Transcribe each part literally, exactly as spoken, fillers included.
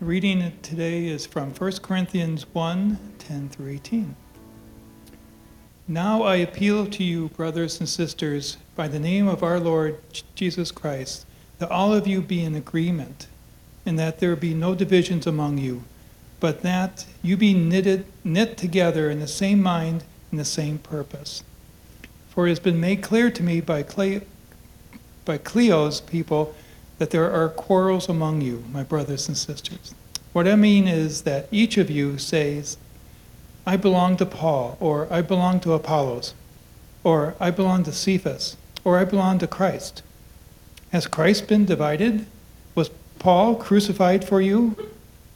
The reading today is from First Corinthians one, ten through eighteen. Now I appeal to you, brothers and sisters, by the name of our Lord Jesus Christ, that all of you be in agreement, and that there be no divisions among you, but that you be knitted, knit together in the same mind and the same purpose. For it has been made clear to me by, Cle- by Cleo's people that there are quarrels among you, my brothers and sisters. What I mean is that each of you says, I belong to Paul, or I belong to Apollos, or I belong to Cephas, or I belong to Christ. Has Christ been divided? Was Paul crucified for you?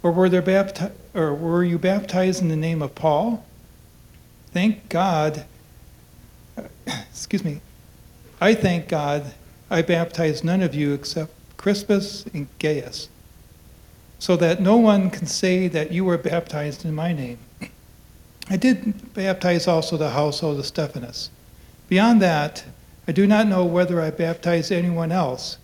Or were, there bapti- or were you baptized in the name of Paul? Thank God, excuse me, I thank God I baptized none of you except Crispus and Gaius, so that no one can say that you were baptized in my name. I did baptize also the household of Stephanas. Beyond that, I do not know whether I baptized anyone else.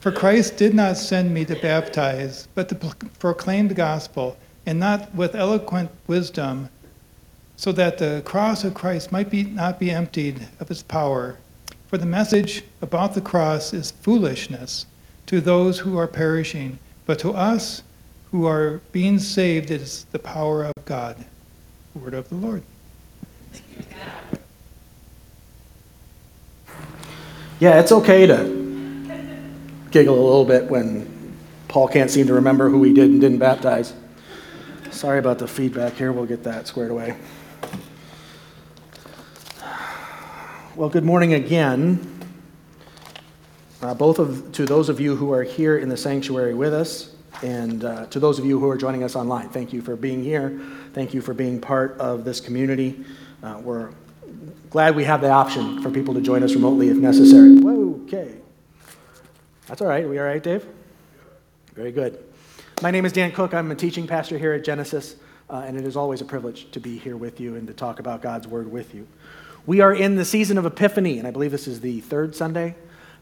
For Christ did not send me to baptize, but to proclaim the gospel, and not with eloquent wisdom, so that the cross of Christ might be, not be emptied of its power. For the message about the cross is foolishness to those who are perishing, but to us who are being saved it is the power of God. Word of the Lord. Yeah, it's okay to giggle a little bit when Paul can't seem to remember who he did and didn't baptize. Sorry about the feedback here. We'll get that squared away. Well, good morning again, uh, both of to those of you who are here in the sanctuary with us, and uh, to those of you who are joining us online. Thank you for being here. Thank you for being part of this community. Uh, we're glad we have the option for people to join us remotely if necessary. Whoa, okay, that's all right. Are we all right, Dave? Very good. My name is Dan Cook. I'm a teaching pastor here at Genesis, uh, and it is always a privilege to be here with you and to talk about God's Word with you. We are in the season of Epiphany, and I believe this is the third Sunday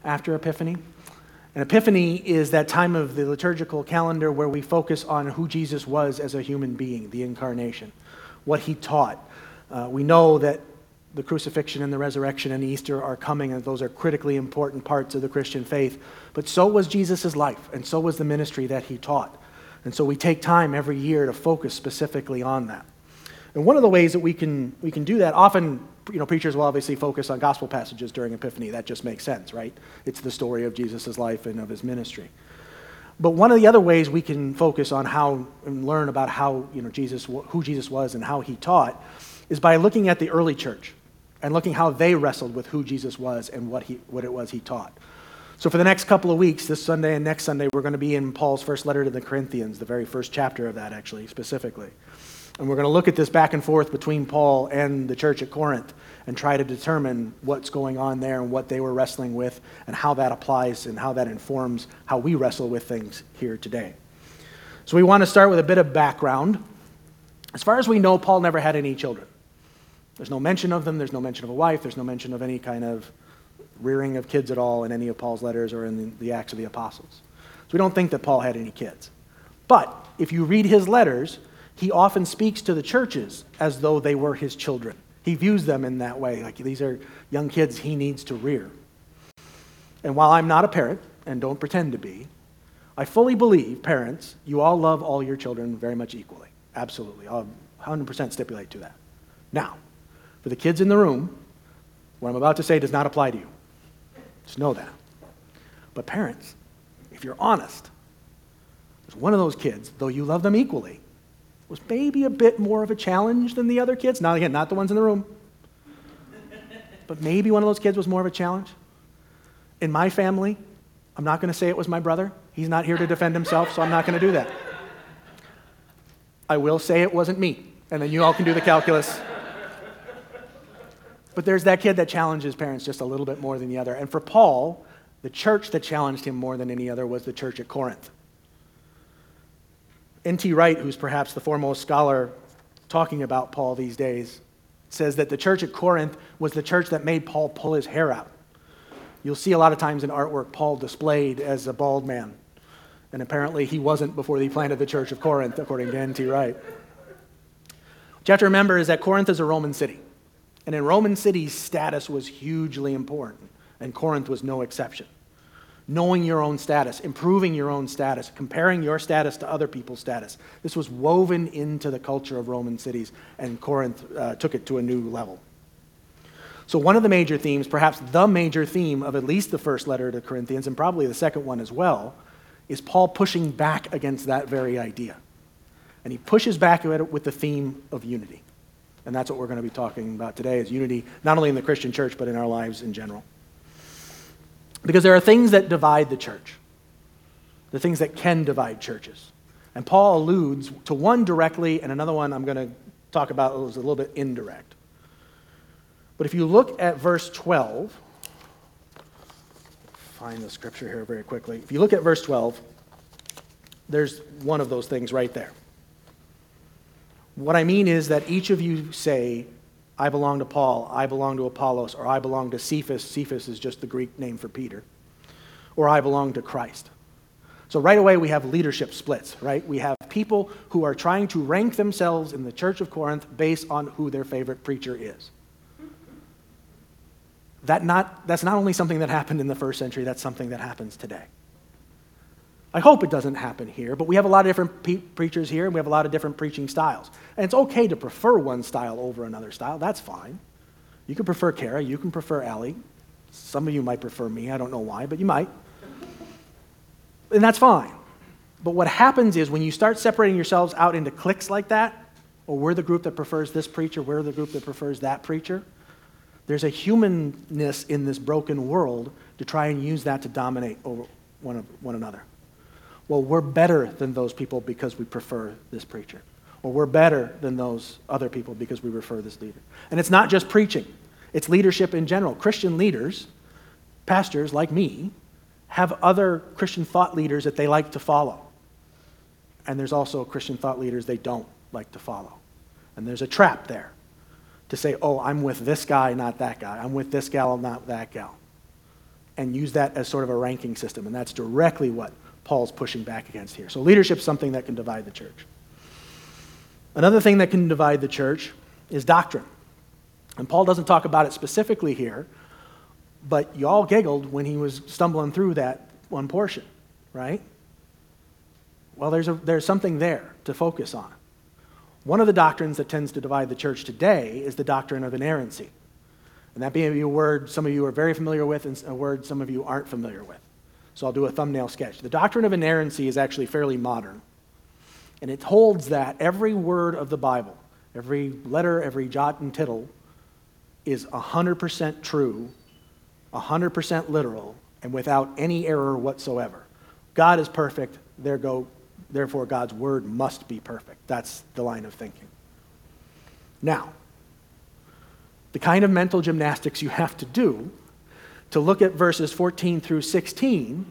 after Epiphany. And Epiphany is that time of the liturgical calendar where we focus on who Jesus was as a human being, the incarnation, what he taught. Uh, we know that the crucifixion and the resurrection and Easter are coming, and those are critically important parts of the Christian faith. But so was Jesus' life, and so was the ministry that he taught. And so we take time every year to focus specifically on that. And one of the ways that we can we can do that, often, you know, preachers will obviously focus on gospel passages during Epiphany. That just makes sense, right? It's the story of Jesus' life and of his ministry. But one of the other ways we can focus on how and learn about how, you know, Jesus, who Jesus was and how he taught is by looking at the early church and looking how they wrestled with who Jesus was and what he what it was he taught. So for the next couple of weeks, this Sunday and next Sunday, we're going to be in Paul's first letter to the Corinthians, the very first chapter of that, actually, specifically. And we're going to look at this back and forth between Paul and the church at Corinth and try to determine what's going on there and what they were wrestling with and how that applies and how that informs how we wrestle with things here today. So we want to start with a bit of background. As far as we know, Paul never had any children. There's no mention of them. There's no mention of a wife. There's no mention of any kind of rearing of kids at all in any of Paul's letters or in the Acts of the Apostles. So we don't think that Paul had any kids. But if you read his letters, he often speaks to the churches as though they were his children. He views them in that way, like these are young kids he needs to rear. And while I'm not a parent, and don't pretend to be, I fully believe, parents, you all love all your children very much equally. Absolutely. I'll one hundred percent stipulate to that. Now, for the kids in the room, what I'm about to say does not apply to you. Just know that. But parents, if you're honest, there's one of those kids, though you love them equally, was maybe a bit more of a challenge than the other kids. Now, again, not the ones in the room. But maybe one of those kids was more of a challenge. In my family, I'm not going to say it was my brother. He's not here to defend himself, so I'm not going to do that. I will say it wasn't me, and then you all can do the calculus. But there's that kid that challenges parents just a little bit more than the other. And for Paul, the church that challenged him more than any other was the church at Corinth. N T Wright, who's perhaps the foremost scholar talking about Paul these days, says that the church at Corinth was the church that made Paul pull his hair out. You'll see a lot of times in artwork Paul displayed as a bald man. And apparently he wasn't before he planted the church of Corinth, according to N T Wright. What you have to remember is that Corinth is a Roman city. And in Roman cities, status was hugely important. And Corinth was no exception. Knowing your own status, improving your own status, comparing your status to other people's status. This was woven into the culture of Roman cities, and Corinth uh, took it to a new level. So one of the major themes, perhaps the major theme of at least the first letter to Corinthians, and probably the second one as well, is Paul pushing back against that very idea. And he pushes back at it with the theme of unity. And that's what we're going to be talking about today, is unity, not only in the Christian church, but in our lives in general. Because there are things that divide the church. There are things that can divide churches. And Paul alludes to one directly, and another one I'm going to talk about is a little bit indirect. But if you look at verse twelve, find the scripture here very quickly. If you look at verse twelve, there's one of those things right there. What I mean is that each of you say, I belong to Paul, I belong to Apollos, or I belong to Cephas. Cephas is just the Greek name for Peter. Or I belong to Christ. So right away we have leadership splits, right? We have people who are trying to rank themselves in the church of Corinth based on who their favorite preacher is. That not, that's not only something that happened in the first century, that's something that happens today. I hope it doesn't happen here, but we have a lot of different pe- preachers here, and we have a lot of different preaching styles. And it's okay to prefer one style over another style. That's fine. You can prefer Kara. You can prefer Allie. Some of you might prefer me. I don't know why, but you might. And that's fine. But what happens is when you start separating yourselves out into cliques like that, or we're the group that prefers this preacher, we're the group that prefers that preacher, there's a humanness in this broken world to try and use that to dominate over one, one another. Well, we're better than those people because we prefer this preacher. Or we're better than those other people because we prefer this leader. And it's not just preaching. It's leadership in general. Christian leaders, pastors like me, have other Christian thought leaders that they like to follow. And there's also Christian thought leaders they don't like to follow. And there's a trap there to say, oh, I'm with this guy, not that guy. I'm with this gal, not that gal. And use that as sort of a ranking system. And that's directly what Paul's pushing back against here. So leadership is something that can divide the church. Another thing that can divide the church is doctrine. And Paul doesn't talk about it specifically here, but y'all giggled when he was stumbling through that one portion, right? Well, there's, a, there's something there to focus on. One of the doctrines that tends to divide the church today is the doctrine of inerrancy. And that being a word some of you are very familiar with and a word some of you aren't familiar with. So I'll do a thumbnail sketch. The doctrine of inerrancy is actually fairly modern. And it holds that every word of the Bible, every letter, every jot and tittle is one hundred percent true, one hundred percent literal, and without any error whatsoever. God is perfect, there go, therefore God's word must be perfect. That's the line of thinking. Now, the kind of mental gymnastics you have to do to look at verses fourteen through sixteen,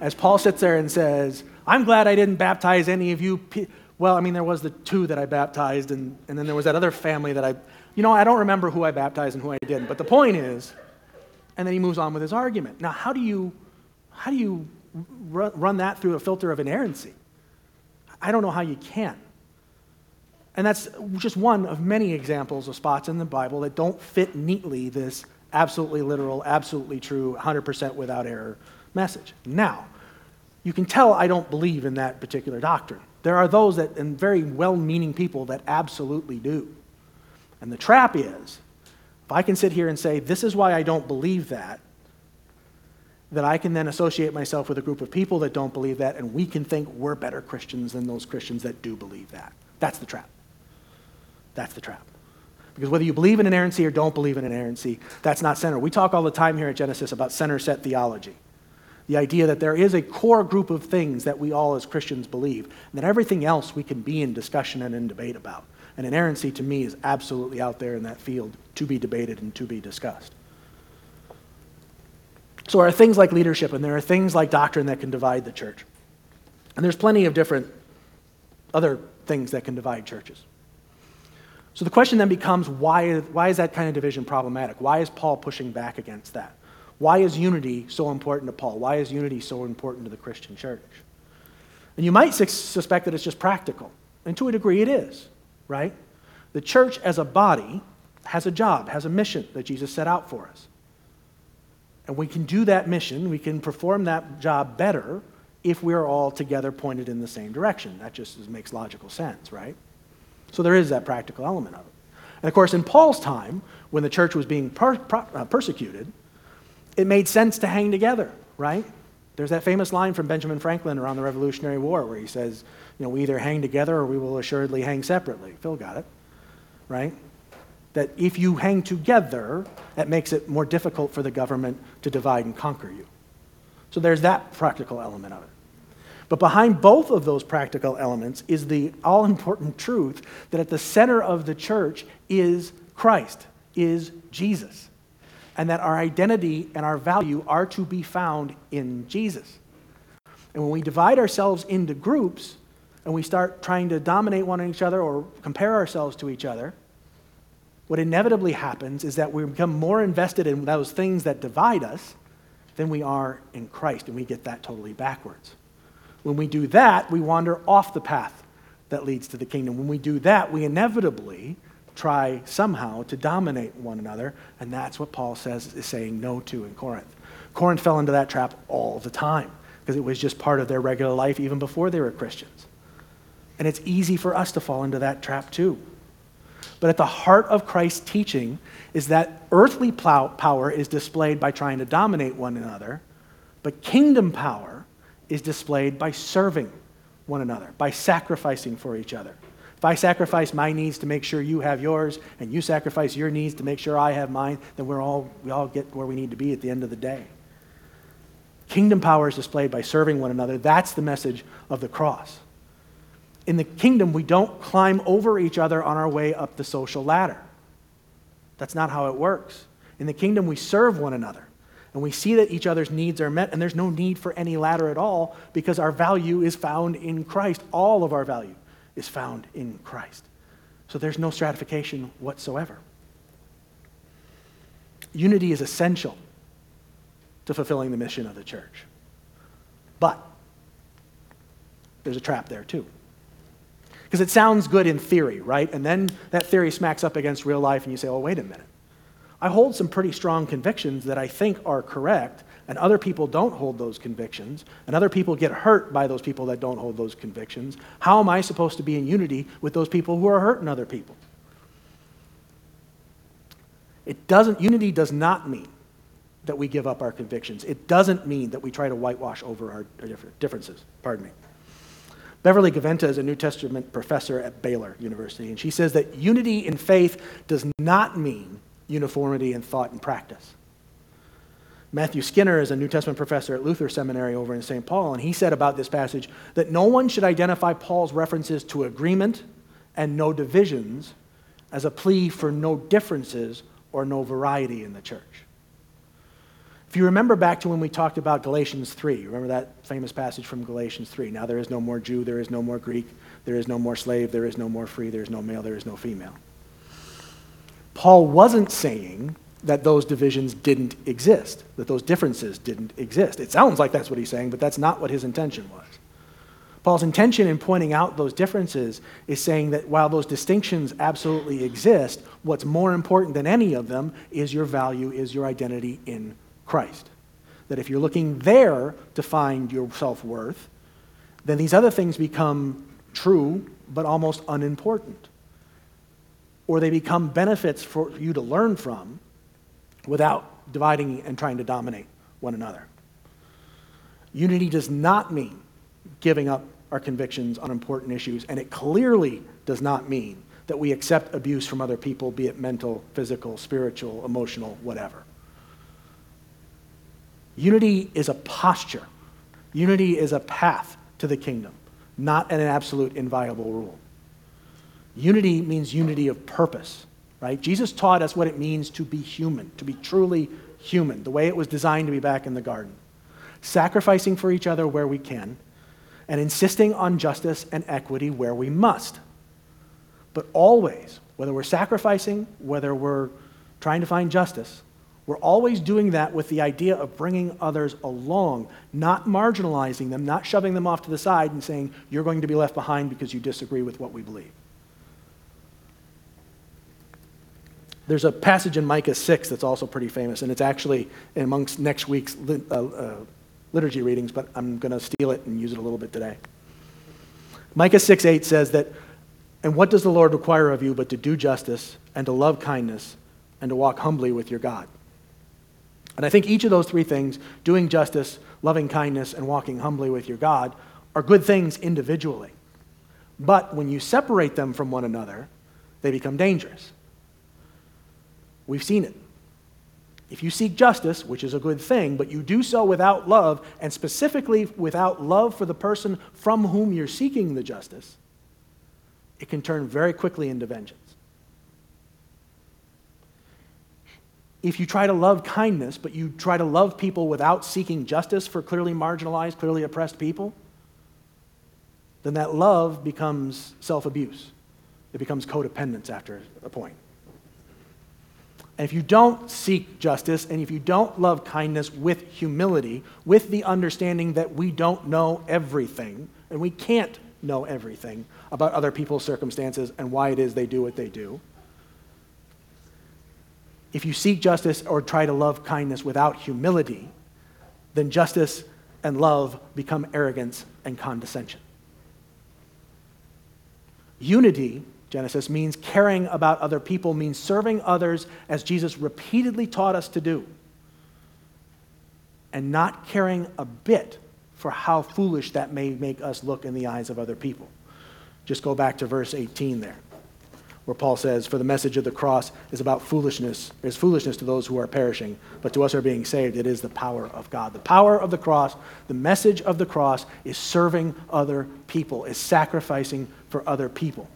as Paul sits there and says, I'm glad I didn't baptize any of you. Pe- well, I mean, there was the two that I baptized, and, and then there was that other family that I, you know, I don't remember who I baptized and who I didn't, but the point is, and then he moves on with his argument. Now, how do you, how do you r- run that through a filter of inerrancy? I don't know how you can. And that's just one of many examples of spots in the Bible that don't fit neatly this absolutely literal, absolutely true, one hundred percent without error message. Now, you can tell I don't believe in that particular doctrine. There are those that, and very well-meaning people, that absolutely do. And the trap is, if I can sit here and say, this is why I don't believe that, that I can then associate myself with a group of people that don't believe that, and we can think we're better Christians than those Christians that do believe that. That's the trap. That's the trap. Because whether you believe in inerrancy or don't believe in inerrancy, that's not center. We talk all the time here at Genesis about center-set theology. The idea that there is a core group of things that we all as Christians believe, and that everything else we can be in discussion and in debate about. And inerrancy, to me, is absolutely out there in that field to be debated and to be discussed. So there are things like leadership, and there are things like doctrine that can divide the church. And there's plenty of different other things that can divide churches. So the question then becomes, why, why is that kind of division problematic? Why is Paul pushing back against that? Why is unity so important to Paul? Why is unity so important to the Christian church? And you might su- suspect that it's just practical. And to a degree it is, right? The church as a body has a job, has a mission that Jesus set out for us. And we can do that mission, we can perform that job better if we're all together pointed in the same direction. That just is, makes logical sense, right? So there is that practical element of it. And of course, in Paul's time, when the church was being per- per- uh, persecuted, it made sense to hang together, right? There's that famous line from Benjamin Franklin around the Revolutionary War where he says, you know, we either hang together or we will assuredly hang separately. Phil got it, right? That if you hang together, that makes it more difficult for the government to divide and conquer you. So there's that practical element of it. But behind both of those practical elements is the all-important truth that at the center of the church is Christ, is Jesus. And that our identity and our value are to be found in Jesus. And when we divide ourselves into groups and we start trying to dominate one another or compare ourselves to each other, what inevitably happens is that we become more invested in those things that divide us than we are in Christ, and we get that totally backwards. When we do that, we wander off the path that leads to the kingdom. When we do that, we inevitably try somehow to dominate one another, and that's what Paul says is saying no to in Corinth. Corinth fell into that trap all the time because it was just part of their regular life even before they were Christians. And it's easy for us to fall into that trap too. But at the heart of Christ's teaching is that earthly power is displayed by trying to dominate one another, but kingdom power is displayed by serving one another, by sacrificing for each other. If I sacrifice my needs to make sure you have yours, and you sacrifice your needs to make sure I have mine, then we're all, we all get where we need to be at the end of the day. Kingdom power is displayed by serving one another. That's the message of the cross. In the kingdom, we don't climb over each other on our way up the social ladder. That's not how it works. In the kingdom, we serve one another, and we see that each other's needs are met, and there's no need for any ladder at all because our value is found in Christ. All of our value is found in Christ. So there's no stratification whatsoever. Unity is essential to fulfilling the mission of the church. But there's a trap there too. Because it sounds good in theory, right? And then that theory smacks up against real life and you say, oh, wait a minute. I hold some pretty strong convictions that I think are correct, and other people don't hold those convictions, and other people get hurt by those people that don't hold those convictions. How am I supposed to be in unity with those people who are hurting other people? It doesn't, unity does not mean that we give up our convictions. It doesn't mean that we try to whitewash over our differences. Pardon me. Beverly Gaventa is a New Testament professor at Baylor University, and she says that unity in faith does not mean uniformity in thought and practice. Matthew Skinner is a New Testament professor at Luther Seminary over in Saint Paul, and he said about this passage that no one should identify Paul's references to agreement and no divisions as a plea for no differences or no variety in the church. If you remember back to when we talked about Galatians three, remember that famous passage from Galatians three, now there is no more Jew, there is no more Greek, there is no more slave, there is no more free, there is no male, there is no female. Paul wasn't saying that those divisions didn't exist, that those differences didn't exist. It sounds like that's what he's saying, but that's not what his intention was. Paul's intention in pointing out those differences is saying that while those distinctions absolutely exist, what's more important than any of them is your value, is your identity in Christ. that if you're looking there to find your self-worth, then these other things become true but almost unimportant. Or they become benefits for you to learn from without dividing and trying to dominate one another. Unity does not mean giving up our convictions on important issues, and it clearly does not mean that we accept abuse from other people, be it mental, physical, spiritual, emotional, whatever. Unity is a posture. Unity is a path to the kingdom, not an absolute inviolable rule. Unity means unity of purpose, right? Jesus taught us what it means to be human, to be truly human, the way it was designed to be back in the garden. Sacrificing for each other where we can, and insisting on justice and equity where we must. But always, whether we're sacrificing, whether we're trying to find justice, we're always doing that with the idea of bringing others along, not marginalizing them, not shoving them off to the side and saying, you're going to be left behind because you disagree with what we believe. There's a passage in Micah six that's also pretty famous, and it's actually amongst next week's lit- uh, uh, liturgy readings, but I'm going to steal it and use it a little bit today. Micah six eight says that, and what does the Lord require of you but to do justice and to love kindness and to walk humbly with your God? And I think each of those three things, doing justice, loving kindness, and walking humbly with your God, are good things individually. But when you separate them from one another, they become dangerous. We've seen it. If you seek justice, which is a good thing, but you do so without love, and specifically without love for the person from whom you're seeking the justice, it can turn very quickly into vengeance. If you try to love kindness, but you try to love people without seeking justice for clearly marginalized, clearly oppressed people, then that love becomes self-abuse. It becomes codependence after a point. And if you don't seek justice, and if you don't love kindness with humility, with the understanding that we don't know everything, and we can't know everything about other people's circumstances and why it is they do what they do, if you seek justice or try to love kindness without humility, then justice and love become arrogance and condescension. Unity, Genesis, means caring about other people, means serving others as Jesus repeatedly taught us to do, and not caring a bit for how foolish that may make us look in the eyes of other people. Just go back to verse eighteen there, where Paul says, for the message of the cross is about foolishness, is foolishness to those who are perishing, but to us who are being saved, it is the power of God. The power of the cross, the message of the cross, is serving other people, is sacrificing for other people.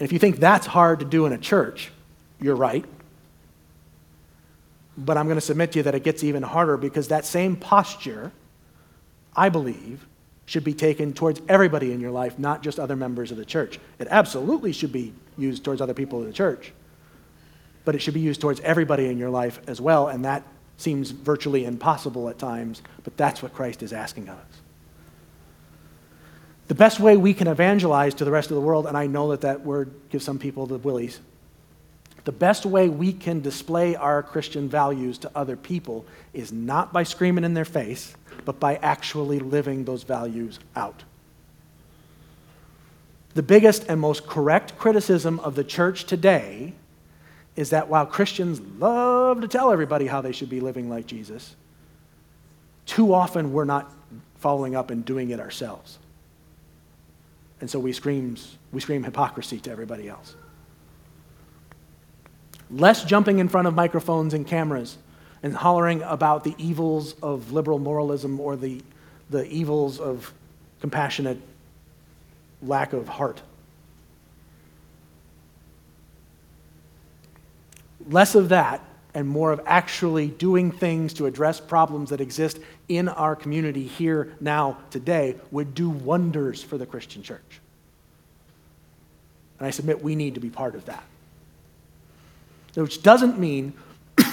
And if you think that's hard to do in a church, you're right. But I'm going to submit to you that it gets even harder, because that same posture, I believe, should be taken towards everybody in your life, not just other members of the church. It absolutely should be used towards other people in the church, but it should be used towards everybody in your life as well, and that seems virtually impossible at times, but that's what Christ is asking of us. The best way we can evangelize to the rest of the world, and I know that that word gives some people the willies, the best way we can display our Christian values to other people is not by screaming in their face, but by actually living those values out. The biggest and most correct criticism of the church today is that while Christians love to tell everybody how they should be living like Jesus, too often we're not following up and doing it ourselves. And so we screams, we scream hypocrisy to everybody else. Less jumping in front of microphones and cameras and hollering about the evils of liberal moralism or the, the evils of compassionate lack of heart. Less of that and more of actually doing things to address problems that exist in our community here, now, today, would do wonders for the Christian church. And I submit we need to be part of that. Which doesn't mean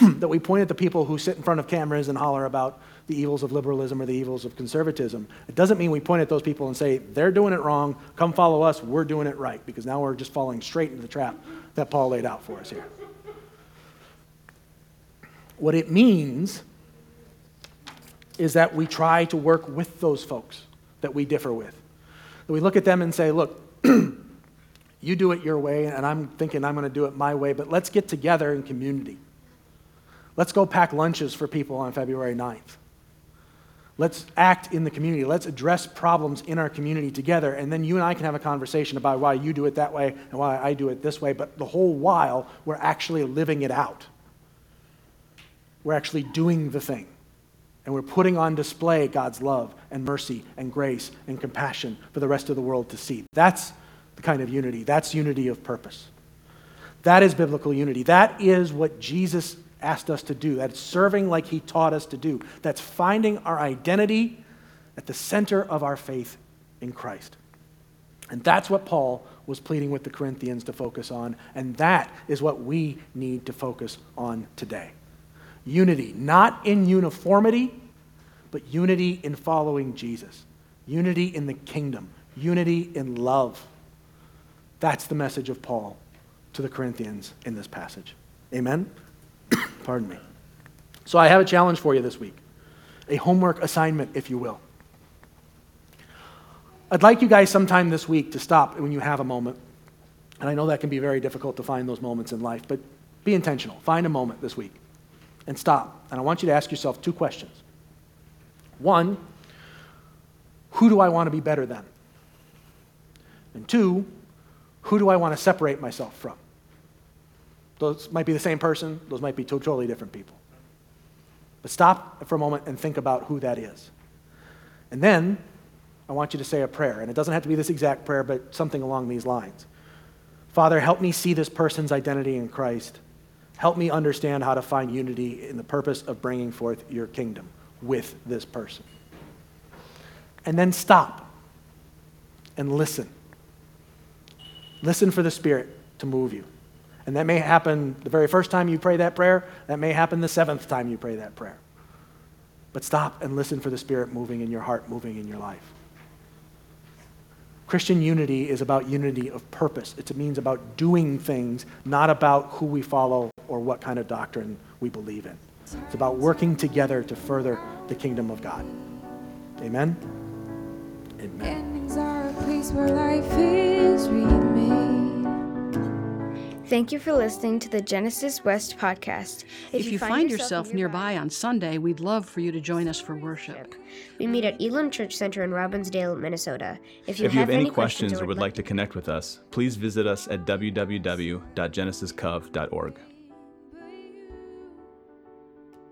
that we point at the people who sit in front of cameras and holler about the evils of liberalism or the evils of conservatism. It doesn't mean we point at those people and say, they're doing it wrong, come follow us, we're doing it right, because now we're just falling straight into the trap that Paul laid out for us here. What it means is that we try to work with those folks that we differ with. That we look at them and say, look, you do it your way, and I'm thinking I'm going to do it my way, but let's get together in community. Let's go pack lunches for people on February ninth. Let's act in the community. Let's address problems in our community together, and then you and I can have a conversation about why you do it that way and why I do it this way, but the whole while, we're actually living it out. We're actually doing the thing, and we're putting on display God's love and mercy and grace and compassion for the rest of the world to see. That's the kind of unity. That's unity of purpose. That is biblical unity. That is what Jesus asked us to do. That's serving like he taught us to do. That's finding our identity at the center of our faith in Christ. And that's what Paul was pleading with the Corinthians to focus on, and that is what we need to focus on today. Unity, not in uniformity, but unity in following Jesus. Unity in the kingdom. Unity in love. That's the message of Paul to the Corinthians in this passage. Amen? Pardon me. So I have a challenge for you this week, a homework assignment, if you will. I'd like you guys sometime this week to stop when you have a moment, and I know that can be very difficult to find those moments in life, but be intentional. Find a moment this week and stop. And I want you to ask yourself two questions. One, who do I want to be better than? And two, who do I want to separate myself from? Those might be the same person. Those might be totally different people. But stop for a moment and think about who that is. And then I want you to say a prayer. And it doesn't have to be this exact prayer, but something along these lines. Father, help me see this person's identity in Christ. Help me understand how to find unity in the purpose of bringing forth your kingdom with this person. And then stop and listen. Listen for the Spirit to move you. And that may happen the very first time you pray that prayer. That may happen the seventh time you pray that prayer. But stop and listen for the Spirit moving in your heart, moving in your life. Christian unity is about unity of purpose. It means about doing things, not about who we follow or what kind of doctrine we believe in. It's about working together to further the kingdom of God. Amen? Amen. Endings are a place where life is remade. Thank you for listening to the Genesis West Podcast. If, if you, you find, find yourself, yourself nearby on Sunday, we'd love for you to join us for worship. We meet at Elam Church Center in Robbinsdale, Minnesota. If you, if have, you have any, any questions, questions or would like, like to connect with us, please visit us at w w w dot genesis cov dot org.